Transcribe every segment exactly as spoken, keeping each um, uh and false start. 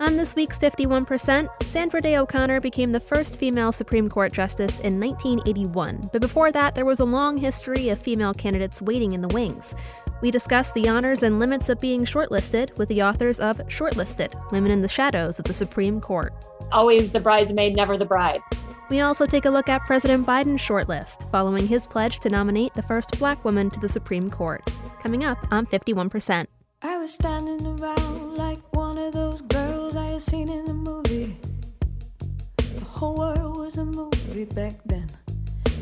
On this week's fifty-one percent, Sandra Day O'Connor became the first female Supreme Court justice in nineteen eighty-one, but before that there was a long history of female candidates waiting in the wings. We discuss the honors and limits of being shortlisted with the authors of Shortlisted: Women in the Shadows of the Supreme Court. Always the bridesmaid, never the bride. We also take a look at President Biden's shortlist, following his pledge to nominate the first Black woman to the Supreme Court. Coming up on fifty-one percent. I was standing around like one of those girls I had seen in a movie. The whole world was a movie back then.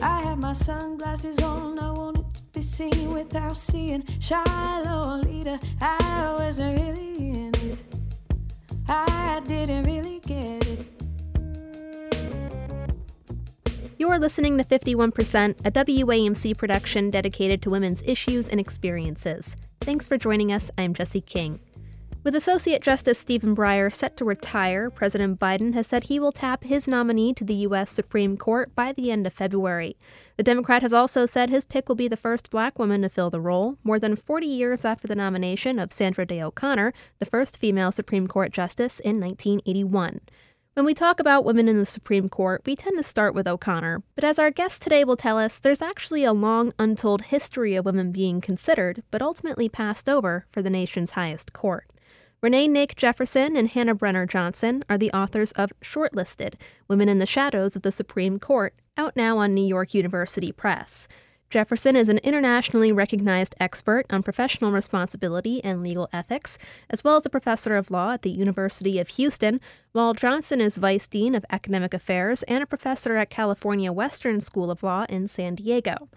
I had my sunglasses on, I wanted to be seen without seeing. Shiloh, Lita, I wasn't really in it. I didn't really get it. You're listening to fifty-one percent, a W A M C production dedicated to women's issues and experiences. Thanks for joining us. I'm Jesse King. With Associate Justice Stephen Breyer set to retire, President Biden has said he will tap his nominee to the U S Supreme Court by the end of February. The Democrat has also said his pick will be the first Black woman to fill the role, more than forty years after the nomination of Sandra Day O'Connor, the first female Supreme Court justice in nineteen eighty-one. When we talk about women in the Supreme Court, we tend to start with O'Connor. But as our guest today will tell us, there's actually a long, untold history of women being considered, but ultimately passed over for the nation's highest court. Renée Knake Jefferson and Hannah Brenner-Johnson are the authors of Shortlisted: Women in the Shadows of the Supreme Court, out now on New York University Press. Jefferson is an internationally recognized expert on professional responsibility and legal ethics, as well as a professor of law at the University of Houston, while Johnson is vice dean of academic affairs and a professor at California Western School of Law in San Diego.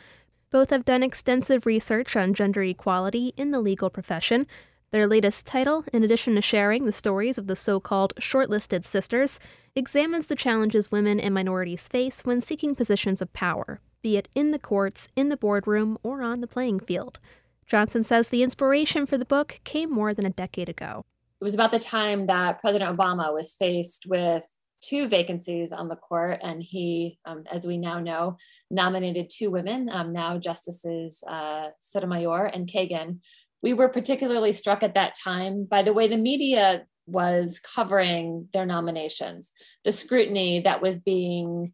Both have done extensive research on gender equality in the legal profession. Their latest title, in addition to sharing the stories of the so-called shortlisted sisters, examines the challenges women and minorities face when seeking positions of power, be it in the courts, in the boardroom, or on the playing field. Johnson says the inspiration for the book came more than a decade ago. It was about the time that President Obama was faced with two vacancies on the court, and he, um, as we now know, nominated two women, um, now Justices uh, Sotomayor and Kagan. We were particularly struck at that time by the way the media was covering their nominations, the scrutiny that was being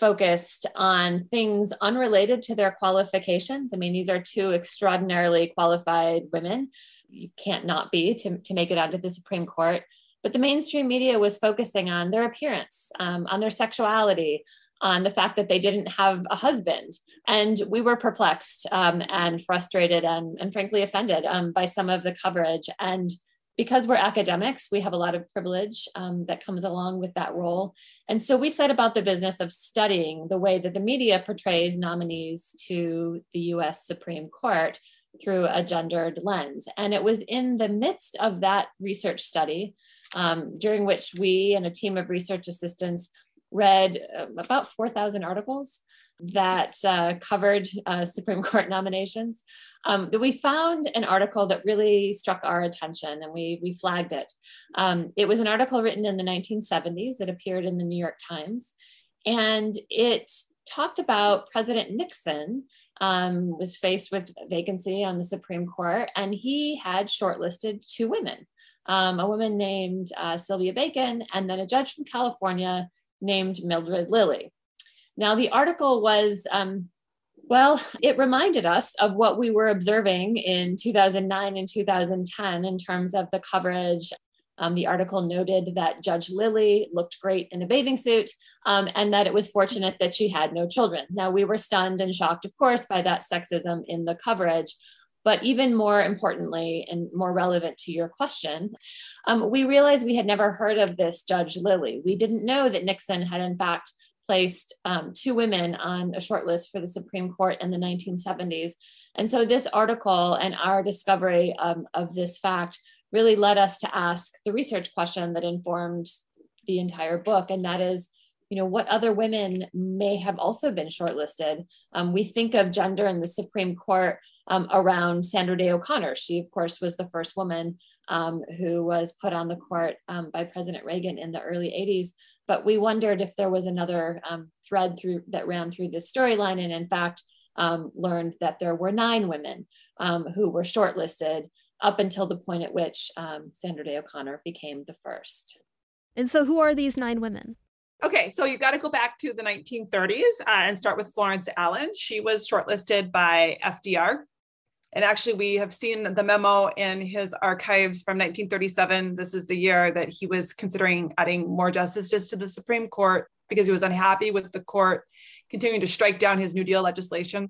focused on things unrelated to their qualifications. I mean, these are two extraordinarily qualified women. You can't not be to, to make it onto the Supreme Court. But the mainstream media was focusing on their appearance, um, on their sexuality, on the fact that they didn't have a husband. And we were perplexed um, and frustrated and, and frankly offended um, by some of the coverage. And because we're academics, we have a lot of privilege um, that comes along with that role. And so we set about the business of studying the way that the media portrays nominees to the U S Supreme Court through a gendered lens. And it was in the midst of that research study, um, during which we and a team of research assistants read about four thousand articles that uh, covered uh, Supreme Court nominations, um, that we found an article that really struck our attention, and we, we flagged it. Um, it was an article written in the nineteen seventies that appeared in the New York Times, and it talked about President Nixon um, was faced with vacancy on the Supreme Court, and he had shortlisted two women, um, a woman named uh, Sylvia Bacon, and then a judge from California named Mildred Lilly. Now, the article was, um, well, it reminded us of what we were observing in two thousand nine and two thousand ten in terms of the coverage. Um, the article noted that Judge Lilly looked great in a bathing suit um, and that it was fortunate that she had no children. Now, we were stunned and shocked, of course, by that sexism in the coverage. But even more importantly, and more relevant to your question, um, we realized we had never heard of this Judge Lilly. We didn't know that Nixon had, in fact, placed um, two women on a short list for the Supreme Court in the nineteen seventies. And so this article and our discovery um, of this fact really led us to ask the research question that informed the entire book. And that is, you know, what other women may have also been shortlisted? Um, we think of gender in the Supreme Court um, around Sandra Day O'Connor. She, of course, was the first woman um, who was put on the court um, by President Reagan in the early eighties. But we wondered if there was another um, thread through that ran through this storyline, and in fact, um, learned that there were nine women um, who were shortlisted up until the point at which um, Sandra Day O'Connor became the first. And so who are these nine women? Okay, so you've got to go back to the nineteen thirties uh, and start with Florence Allen. She was shortlisted by F D R. And actually, we have seen the memo in his archives from nineteen thirty-seven. This is the year that he was considering adding more justices to the Supreme Court because he was unhappy with the court continuing to strike down his New Deal legislation.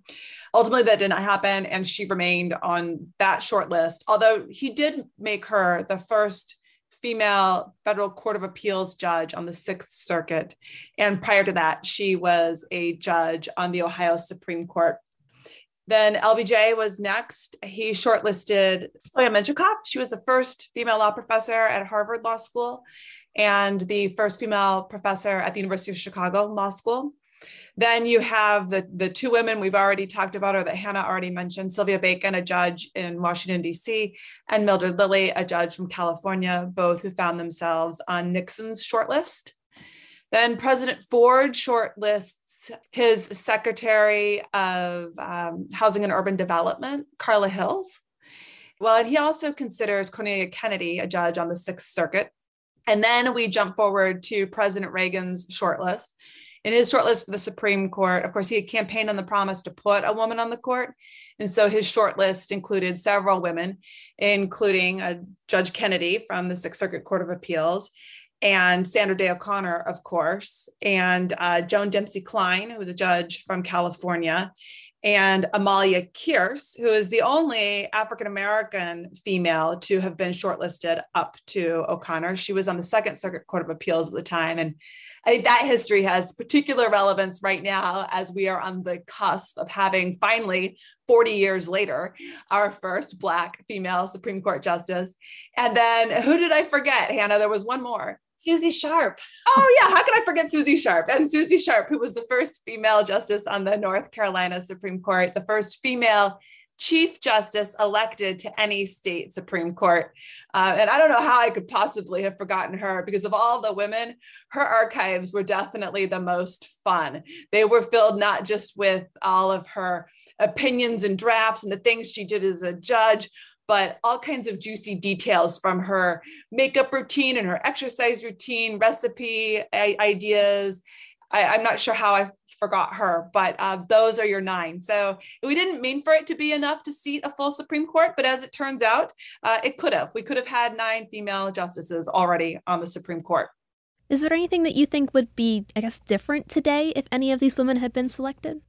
Ultimately, that did not happen, and she remained on that short list, although he did make her the first female federal court of appeals judge on the Sixth Circuit. And prior to that, she was a judge on the Ohio Supreme Court. Then L B J was next. He shortlisted Soia Mentschikoff. She was the first female law professor at Harvard Law School and the first female professor at the University of Chicago Law School. Then you have the, the two women we've already talked about, or that Hannah already mentioned, Sylvia Bacon, a judge in Washington, D C, and Mildred Lilly, a judge from California, both who found themselves on Nixon's shortlist. Then President Ford shortlists his Secretary of um, Housing and Urban Development, Carla Hills. Well, and he also considers Cornelia Kennedy, a judge on the Sixth Circuit. And then we jump forward to President Reagan's shortlist. In his shortlist for the Supreme Court, of course, he had campaigned on the promise to put a woman on the court. And so his shortlist included several women, including uh, Judge Kennedy from the Sixth Circuit Court of Appeals, and Sandra Day O'Connor, of course, and uh, Joan Dempsey Klein, who was a judge from California, and Amalia Kearse, who is the only African-American female to have been shortlisted up to O'Connor. She was on the Second Circuit Court of Appeals at the time. And I think that history has particular relevance right now as we are on the cusp of having finally, forty years later, our first Black female Supreme Court justice. And then who did I forget, Hannah? There was one more. Susie Sharp. Oh yeah, how could I forget Susie Sharp? And Susie Sharp, who was the first female justice on the North Carolina Supreme Court, the first female Chief Justice elected to any state Supreme Court. Uh, and I don't know how I could possibly have forgotten her, because of all the women, her archives were definitely the most fun. They were filled not just with all of her opinions and drafts and the things she did as a judge, but all kinds of juicy details from her makeup routine and her exercise routine, recipe ideas. I, I'm not sure how I forgot her, but uh, those are your nine. So we didn't mean for it to be enough to seat a full Supreme Court, but as it turns out, uh, it could have. We could have had nine female justices already on the Supreme Court. Is there anything that you think would be, I guess, different today if any of these women had been selected?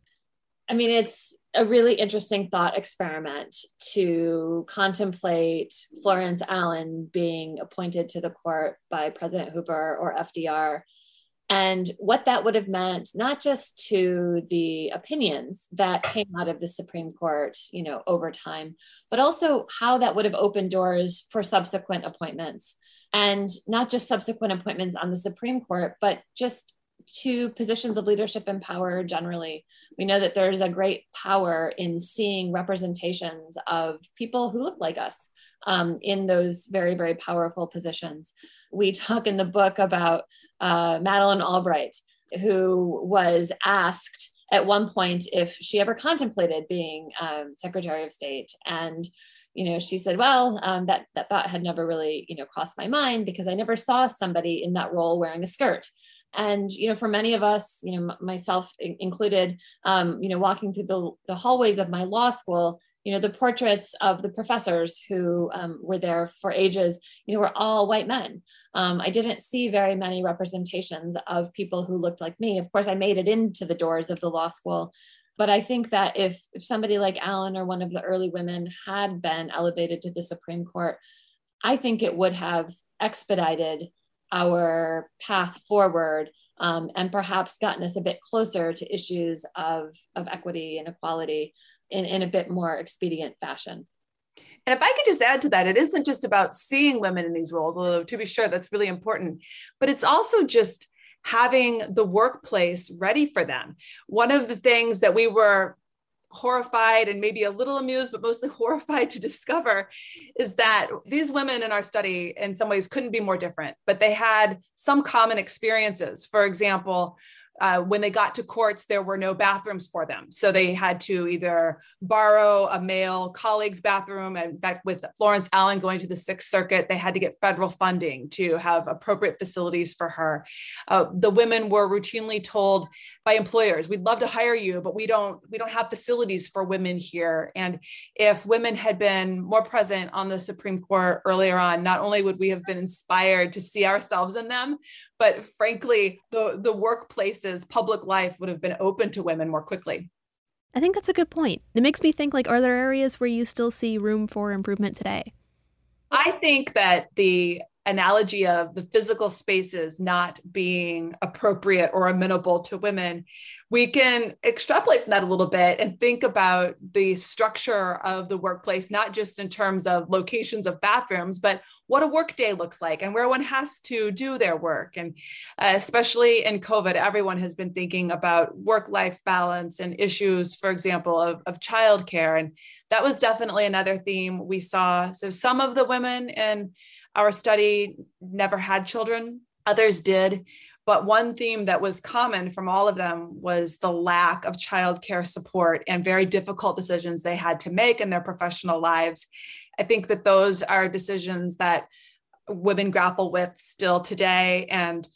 I mean, it's a really interesting thought experiment to contemplate Florence Allen being appointed to the court by President Hoover or F D R, and what that would have meant, not just to the opinions that came out of the Supreme Court, you know, over time, but also how that would have opened doors for subsequent appointments, and not just subsequent appointments on the Supreme Court, but just to positions of leadership and power generally. We know that there's a great power in seeing representations of people who look like us um, in those very, very powerful positions. We talk in the book about uh, Madeleine Albright, who was asked at one point if she ever contemplated being um, Secretary of State. And you know, she said, well, um, that, that thought had never really, you know, crossed my mind because I never saw somebody in that role wearing a skirt. And, you know, for many of us, you know, myself included, um, you know, walking through the, the hallways of my law school, you know, the portraits of the professors who um, were there for ages, you know, were all white men. Um, I didn't see very many representations of people who looked like me. Of course, I made it into the doors of the law school. But I think that if, if somebody like Allen or one of the early women had been elevated to the Supreme Court, I think it would have expedited our path forward um, and perhaps gotten us a bit closer to issues of, of equity and equality in, in a bit more expedient fashion. And if I could just add to that, it isn't just about seeing women in these roles, although to be sure, that's really important, but it's also just having the workplace ready for them. One of the things that we were horrified and maybe a little amused, but mostly horrified to discover is that these women in our study in some ways couldn't be more different, but they had some common experiences. For example, Uh, when they got to courts, there were no bathrooms for them. So they had to either borrow a male colleague's bathroom. And in fact, with Florence Allen going to the Sixth Circuit, they had to get federal funding to have appropriate facilities for her. Uh, the women were routinely told by employers, we'd love to hire you, but we don't, we don't have facilities for women here. And if women had been more present on the Supreme Court earlier on, not only would we have been inspired to see ourselves in them, but frankly, the, the workplaces, public life would have been open to women more quickly. I think that's a good point. It makes me think, like, are there areas where you still see room for improvement today? I think that the analogy of the physical spaces not being appropriate or amenable to women, we can extrapolate from that a little bit and think about the structure of the workplace, not just in terms of locations of bathrooms, but what a work day looks like and where one has to do their work. And uh, especially in COVID, everyone has been thinking about work-life balance and issues, for example, of, of childcare. And that was definitely another theme we saw. So some of the women in our study never had children, others did. But one theme that was common from all of them was the lack of childcare support and very difficult decisions they had to make in their professional lives. I think that those are decisions that women grapple with still today and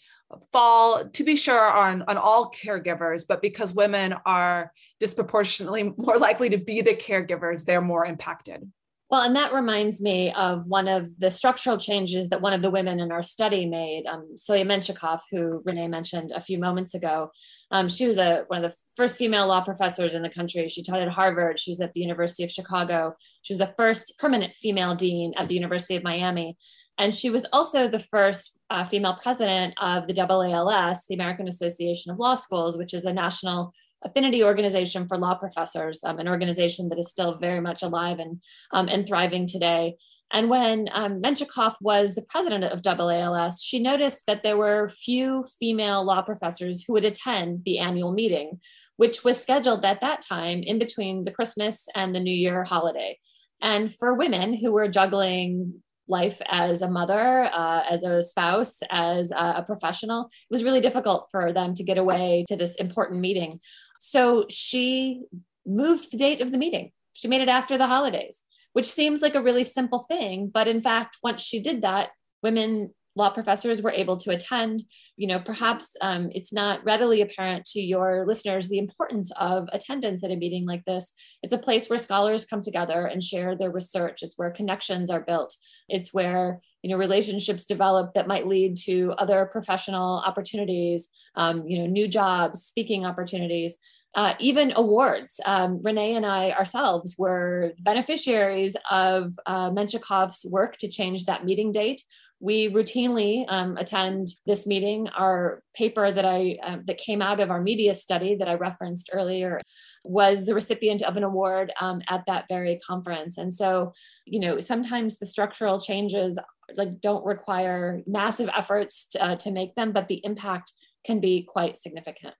fall, to be sure, on, on all caregivers, but because women are disproportionately more likely to be the caregivers, they're more impacted. Well, and that reminds me of one of the structural changes that one of the women in our study made, um, Soia Mentschikoff, who Renee mentioned a few moments ago. Um, she was a, one of the first female law professors in the country. She taught at Harvard. She was at the University of Chicago. She was the first permanent female dean at the University of Miami. And she was also the first uh, female president of the A A L S, the American Association of Law Schools, which is a national affinity organization for law professors, um, an organization that is still very much alive and, um, and thriving today. And when um, Mentschikoff was the president of A A L S, she noticed that there were few female law professors who would attend the annual meeting, which was scheduled at that time in between the Christmas and the New Year holiday. And for women who were juggling life as a mother, uh, as a spouse, as a, a professional, it was really difficult for them to get away to this important meeting. So she moved the date of the meeting. She made it after the holidays, which seems like a really simple thing. But in fact, once she did that, women law professors were able to attend. You know, perhaps um, it's not readily apparent to your listeners the importance of attendance at a meeting like this. It's a place where scholars come together and share their research. It's where connections are built. It's where, you know, relationships develop that might lead to other professional opportunities, um, you know, new jobs, speaking opportunities. Uh, even awards. Um, Renee and I ourselves were beneficiaries of uh, Mentschikoff's work to change that meeting date. We routinely um, attend this meeting. Our paper that I uh, that came out of our media study that I referenced earlier was the recipient of an award um, at that very conference. And so, you know, sometimes the structural changes like don't require massive efforts to, uh, to make them, but the impact can be quite significant.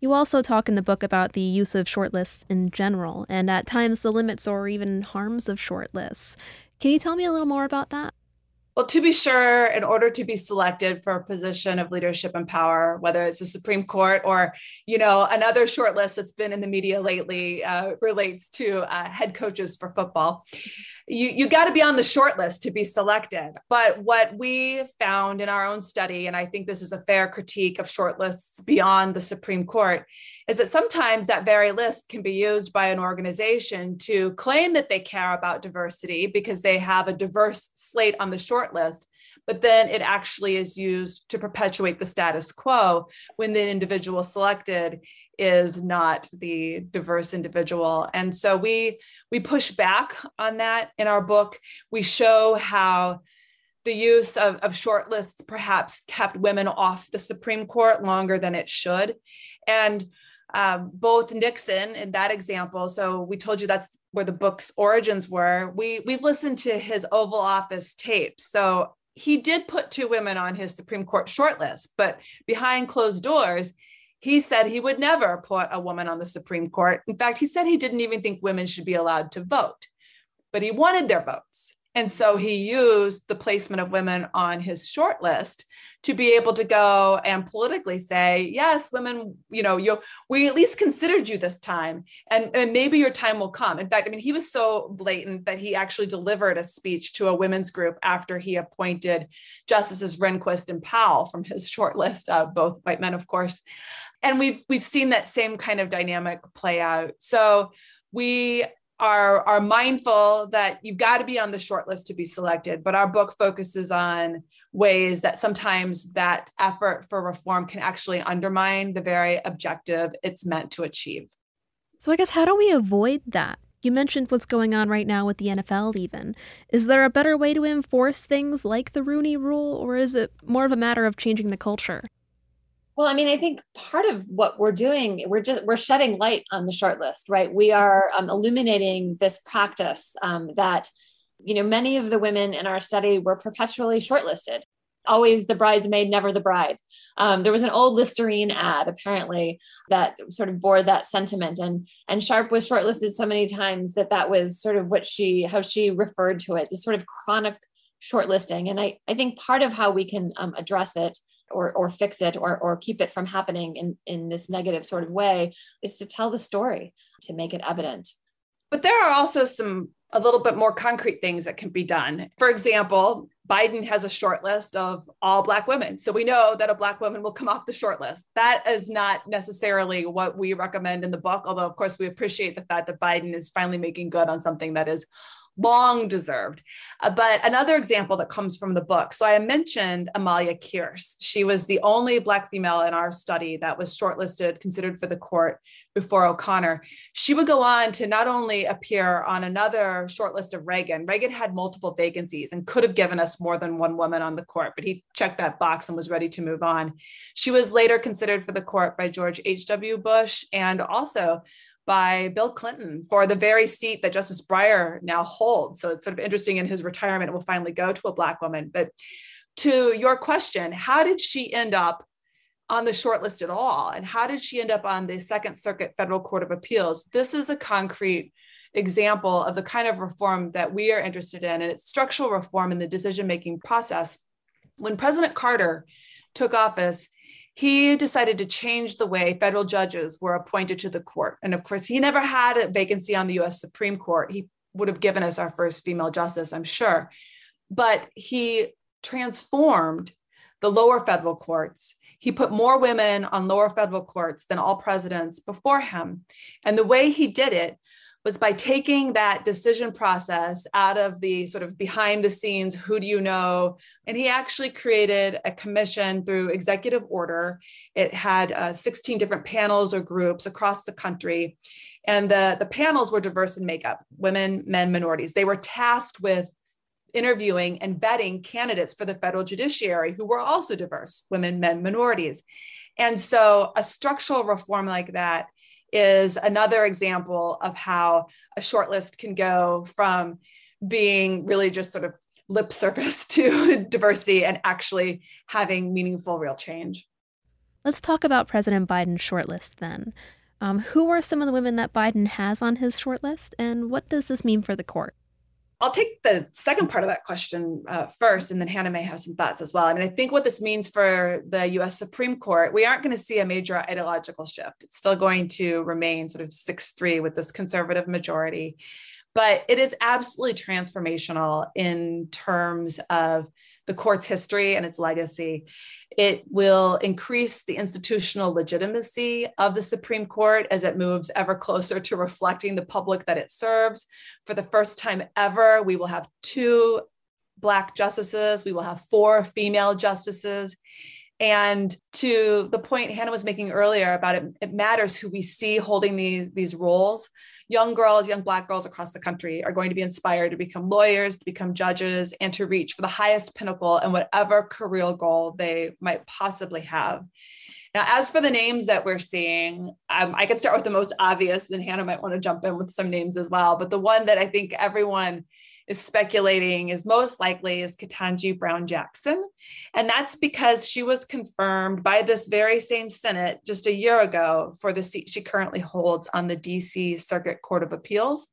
You also talk in the book about the use of shortlists in general, and at times the limits or even harms of shortlists. Can you tell me a little more about that? Well, to be sure, in order to be selected for a position of leadership and power, whether it's the Supreme Court or, you know, another shortlist that's been in the media lately uh, relates to uh, head coaches for football. You, you got to be on the shortlist to be selected. But what we found in our own study, and I think this is a fair critique of shortlists beyond the Supreme Court, is that sometimes that very list can be used by an organization to claim that they care about diversity because they have a diverse slate on the shortlist, but then it actually is used to perpetuate the status quo when the individual selected is not the diverse individual. And so we, we push back on that in our book. We show how the use of, of shortlists perhaps kept women off the Supreme Court longer than it should. And Um, both Nixon in that example, so we told you that's where the book's origins were, we, we've listened to his Oval Office tapes. So he did put two women on his Supreme Court shortlist, but behind closed doors, he said he would never put a woman on the Supreme Court. In fact, he said he didn't even think women should be allowed to vote, but he wanted their votes. And so he used the placement of women on his short list to be able to go and politically say, yes, women, you know, you we at least considered you this time, and, and maybe your time will come. In fact, I mean, he was so blatant that he actually delivered a speech to a women's group after he appointed Justices Rehnquist and Powell from his short list, uh, both white men, of course. And we've, we've seen that same kind of dynamic play out. So we are, are mindful that you've got to be on the short list to be selected, but our book focuses on ways that sometimes that effort for reform can actually undermine the very objective it's meant to achieve. So I guess, how do we avoid that? You mentioned what's going on right now with the N F L even. Is there a better way to enforce things like the Rooney Rule, or is it more of a matter of changing the culture? Well, I mean, I think part of what we're doing, we're just, we're shedding light on the shortlist, right? We are um, illuminating this practice um, that, you know, many of the women in our study were perpetually shortlisted. Always the bridesmaid, never the bride. Um, there was an old Listerine ad, apparently, that sort of bore that sentiment. And, and Sharp was shortlisted so many times that that was sort of what she, how she referred to it, this sort of chronic shortlisting. And I, I think part of how we can um, address it or or fix it or or keep it from happening in, in this negative sort of way is to tell the story, to make it evident. But there are also some a little bit more concrete things that can be done. For example, Biden has a short list of all Black women. So we know that a Black woman will come off the short list. That is not necessarily what we recommend in the book, although of course we appreciate the fact that Biden is finally making good on something that is long deserved. Uh, but another example that comes from the book. So I mentioned Amalia Kearse. She was the only Black female in our study that was shortlisted, considered for the court before O'Connor. She would go on to not only appear on another shortlist of Reagan. Reagan had multiple vacancies and could have given us more than one woman on the court, but he checked that box and was ready to move on. She was later considered for the court by George H W Bush and also by Bill Clinton for the very seat that Justice Breyer now holds. So it's sort of interesting, in his retirement, it will finally go to a Black woman. But to your question, how did she end up on the short list at all? And how did she end up on the Second Circuit Federal Court of Appeals? This is a concrete example of the kind of reform that we are interested in, and it's structural reform in the decision-making process. When President Carter took office, he decided to change the way federal judges were appointed to the court. And of course, he never had a vacancy on the U S Supreme Court. He would have given us our first female justice, I'm sure. But he transformed the lower federal courts. He put more women on lower federal courts than all presidents before him. And the way he did it was by taking that decision process out of the sort of behind the scenes, who do you know? And he actually created a commission through executive order. It had uh, sixteen different panels or groups across the country. And the, the panels were diverse in makeup, women, men, minorities. They were tasked with interviewing and vetting candidates for the federal judiciary who were also diverse, women, men, minorities. And so a structural reform like that is another example of how a shortlist can go from being really just sort of lip service to diversity and actually having meaningful, real change. Let's talk about President Biden's shortlist then. Um, who are some of the women that Biden has on his shortlist, and what does this mean for the court? I'll take the second part of that question uh, first, and then Hannah may have some thoughts as well. I mean, I think what this means for the U S Supreme Court, we aren't going to see a major ideological shift. It's still going to remain sort of six three with this conservative majority, but it is absolutely transformational in terms of the court's history and its legacy. It will increase the institutional legitimacy of the Supreme Court as it moves ever closer to reflecting the public that it serves. For the first time ever, we will have two Black justices. We will have four female justices. And to the point Hannah was making earlier about it, it matters who we see holding these, these roles. Young girls, young Black girls across the country are going to be inspired to become lawyers, to become judges, and to reach for the highest pinnacle and whatever career goal they might possibly have. Now, as for the names that we're seeing, um, I could start with the most obvious, and Hannah might want to jump in with some names as well. But the one that I think everyone is speculating is most likely is Ketanji Brown Jackson. And that's because she was confirmed by this very same Senate just a year ago for the seat she currently holds on the D C Circuit Court of Appeals.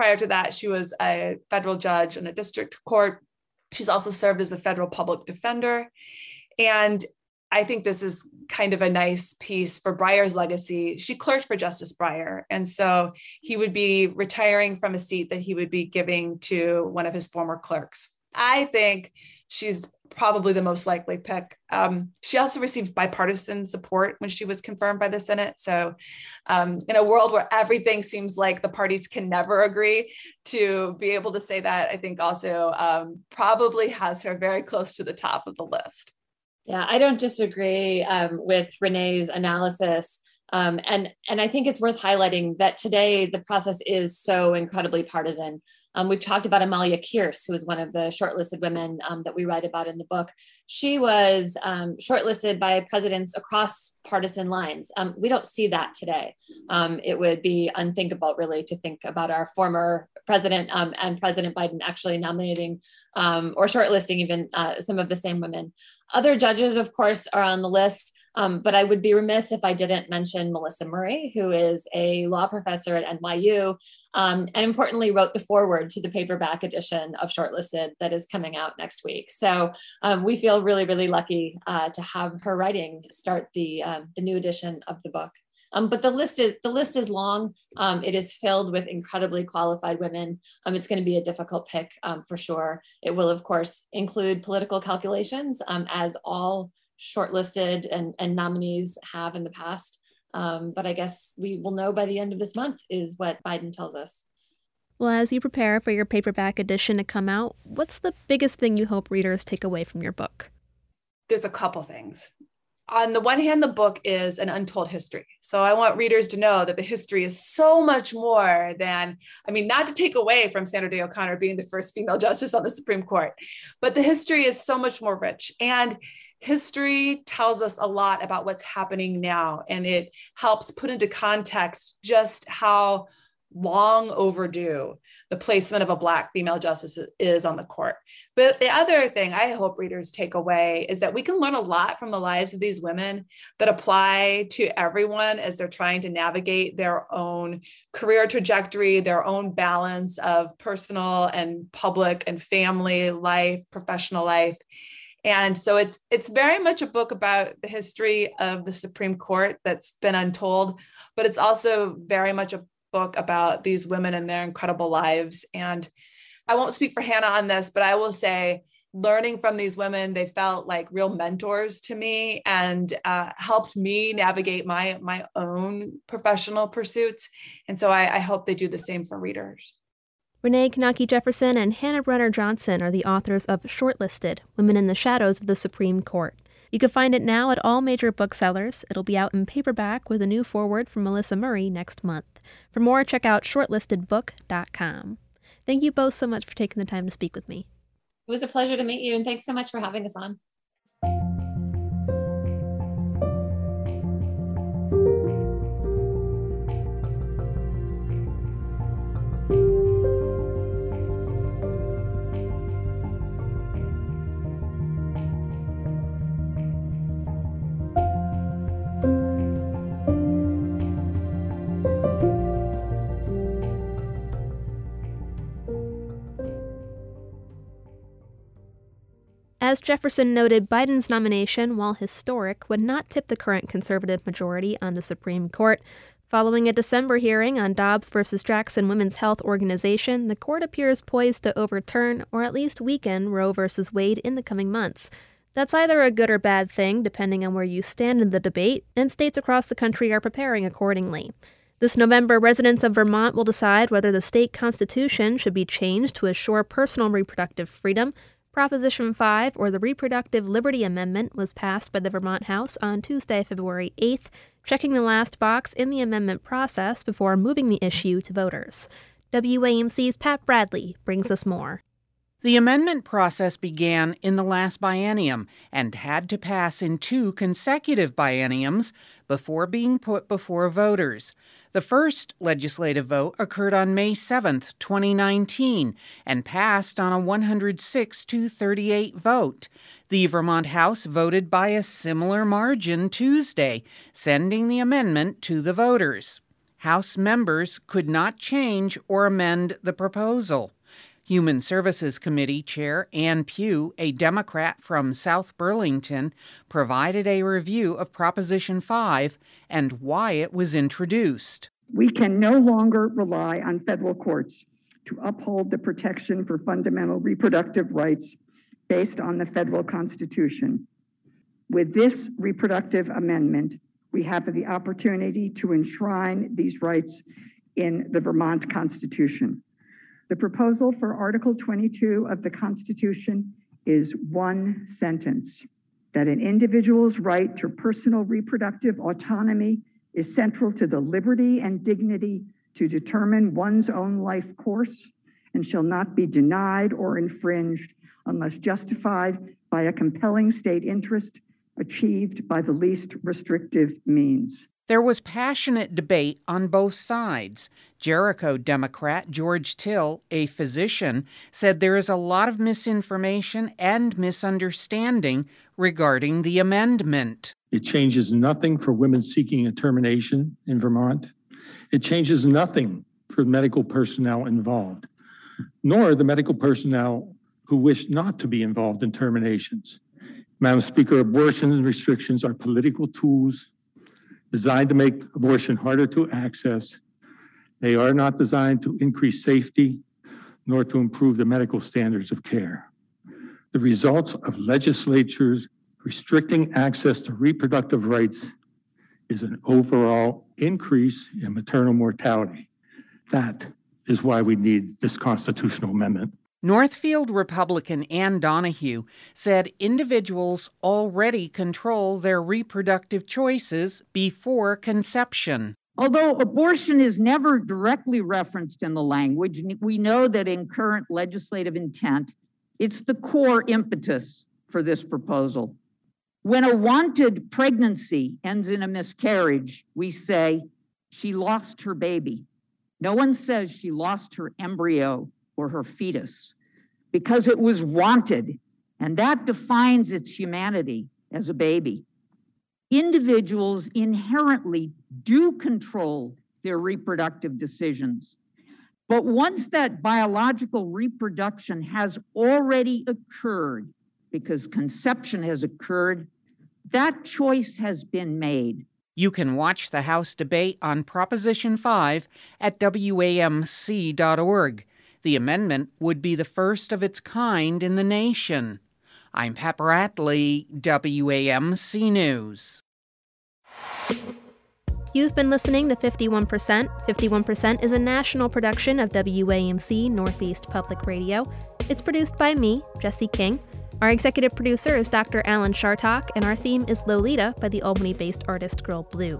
Prior to that, she was a federal judge in a district court. She's also served as the federal public defender. And I think this is kind of a nice piece for Breyer's legacy. She clerked for Justice Breyer. And so he would be retiring from a seat that he would be giving to one of his former clerks. I think she's probably the most likely pick. Um, she also received bipartisan support when she was confirmed by the Senate. So um, in a world where everything seems like the parties can never agree, to be able to say that, I think also um, probably has her very close to the top of the list. Yeah, I don't disagree um, with Renee's analysis. Um, and, and I think it's worth highlighting that today the process is so incredibly partisan. Um, we've talked about Amalia Kearse, who is one of the shortlisted women um, that we write about in the book. She was um, shortlisted by presidents across partisan lines. Um, we don't see that today. Um, it would be unthinkable, really, to think about our former president um, and President Biden actually nominating um, or shortlisting even uh, some of the same women. Other judges, of course, are on the list. Um, but I would be remiss if I didn't mention Melissa Murray, who is a law professor at N Y U, um, and importantly wrote the foreword to the paperback edition of Shortlisted that is coming out next week. So um, we feel really, really lucky uh, to have her writing start the uh, the new edition of the book. Um, but the list is the list is long. Um, it is filled with incredibly qualified women. Um, it's going to be a difficult pick um, for sure. It will, of course, include political calculations, um, as all shortlisted and, and nominees have in the past. Um, but I guess we will know by the end of this month is what Biden tells us. Well, as you prepare for your paperback edition to come out, what's the biggest thing you hope readers take away from your book? There's a couple things. On the one hand, the book is an untold history. So I want readers to know that the history is so much more than, I mean, not to take away from Sandra Day O'Connor being the first female justice on the Supreme Court, but the history is so much more rich. And history tells us a lot about what's happening now, and it helps put into context just how long overdue the placement of a Black female justice is on the court. But the other thing I hope readers take away is that we can learn a lot from the lives of these women that apply to everyone as they're trying to navigate their own career trajectory, their own balance of personal and public and family life, professional life. And so it's it's very much a book about the history of the Supreme Court that's been untold, but it's also very much a book about these women and their incredible lives. And I won't speak for Hannah on this, but I will say, learning from these women, they felt like real mentors to me and uh, helped me navigate my, my own professional pursuits. And so I, I hope they do the same for readers. Renée Knake Jefferson and Hannah Brenner-Johnson are the authors of Shortlisted: Women in the Shadows of the Supreme Court. You can find it now at all major booksellers. It'll be out in paperback with a new foreword from Melissa Murray next month. For more, check out shortlisted book dot com. Thank you both so much for taking the time to speak with me. It was a pleasure to meet you, and thanks so much for having us on. As Jefferson noted, Biden's nomination, while historic, would not tip the current conservative majority on the Supreme Court. Following a December hearing on Dobbs versus Jackson Women's Health Organization, the court appears poised to overturn, or at least weaken, Roe versus Wade in the coming months. That's either a good or bad thing, depending on where you stand in the debate, and states across the country are preparing accordingly. This November, residents of Vermont will decide whether the state constitution should be changed to assure personal reproductive freedom. Proposition five, or the Reproductive Liberty Amendment, was passed by the Vermont House on Tuesday, February eighth, checking the last box in the amendment process before moving the issue to voters. W A M C's Pat Bradley brings us more. The amendment process began in the last biennium and had to pass in two consecutive bienniums before being put before voters. The first legislative vote occurred on May seventh, twenty nineteen, and passed on a one hundred six to thirty-eight vote. The Vermont House voted by a similar margin Tuesday, sending the amendment to the voters. House members could not change or amend the proposal. Human Services Committee Chair Ann Pugh, a Democrat from South Burlington, provided a review of Proposition five and why it was introduced. We can no longer rely on federal courts to uphold the protection for fundamental reproductive rights based on the federal Constitution. With this reproductive amendment, we have the opportunity to enshrine these rights in the Vermont Constitution. The proposal for Article twenty-two of the Constitution is one sentence, that an individual's right to personal reproductive autonomy is central to the liberty and dignity to determine one's own life course and shall not be denied or infringed unless justified by a compelling state interest achieved by the least restrictive means. There was passionate debate on both sides. Jericho Democrat George Till, a physician, said there is a lot of misinformation and misunderstanding regarding the amendment. It changes nothing for women seeking a termination in Vermont. It changes nothing for medical personnel involved, nor the medical personnel who wish not to be involved in terminations. Madam Speaker, abortion restrictions are political tools designed to make abortion harder to access. They are not designed to increase safety, nor to improve the medical standards of care. The results of legislatures restricting access to reproductive rights is an overall increase in maternal mortality. That is why we need this constitutional amendment. Northfield Republican Ann Donahue said individuals already control their reproductive choices before conception. Although abortion is never directly referenced in the language, we know that in current legislative intent, it's the core impetus for this proposal. When a wanted pregnancy ends in a miscarriage, we say, she lost her baby. No one says she lost her embryo or her fetus, because it was wanted, and that defines its humanity as a baby. Individuals inherently do control their reproductive decisions, but once that biological reproduction has already occurred, because conception has occurred, that choice has been made. You can watch the House debate on Proposition five at W A M C dot org. The amendment would be the first of its kind in the nation. I'm Pepper Atlee, W A M C News. You've been listening to fifty-one percent. fifty-one percent is a national production of W A M C Northeast Public Radio. It's produced by me, Jesse King. Our executive producer is Doctor Alan Shartok, and our theme is Lolita by the Albany-based artist Girl Blue.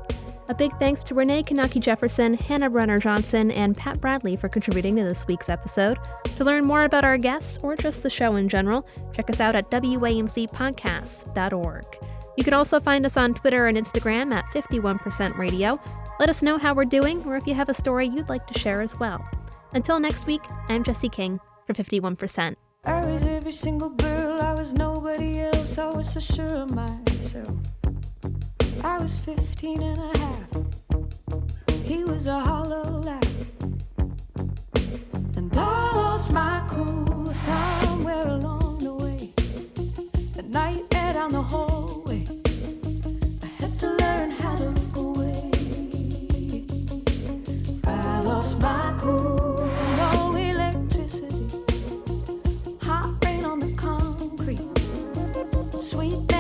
A big thanks to Renée Knake Jefferson, Hannah Brenner-Johnson, and Pat Bradley for contributing to this week's episode. To learn more about our guests or just the show in general, check us out at W A M C podcasts dot org. You can also find us on Twitter and Instagram at fifty-one percent radio. Let us know how we're doing or if you have a story you'd like to share as well. Until next week, I'm Jesse King for fifty-one percent. I was every single girl, I was nobody else, I was so sure of myself. I was fifteen and a half, he was a hollow laugh, and I lost my cool somewhere along the way. At night and down the hallway, I had to learn how to look away. I lost my cool, no electricity, hot rain on the concrete, sweet.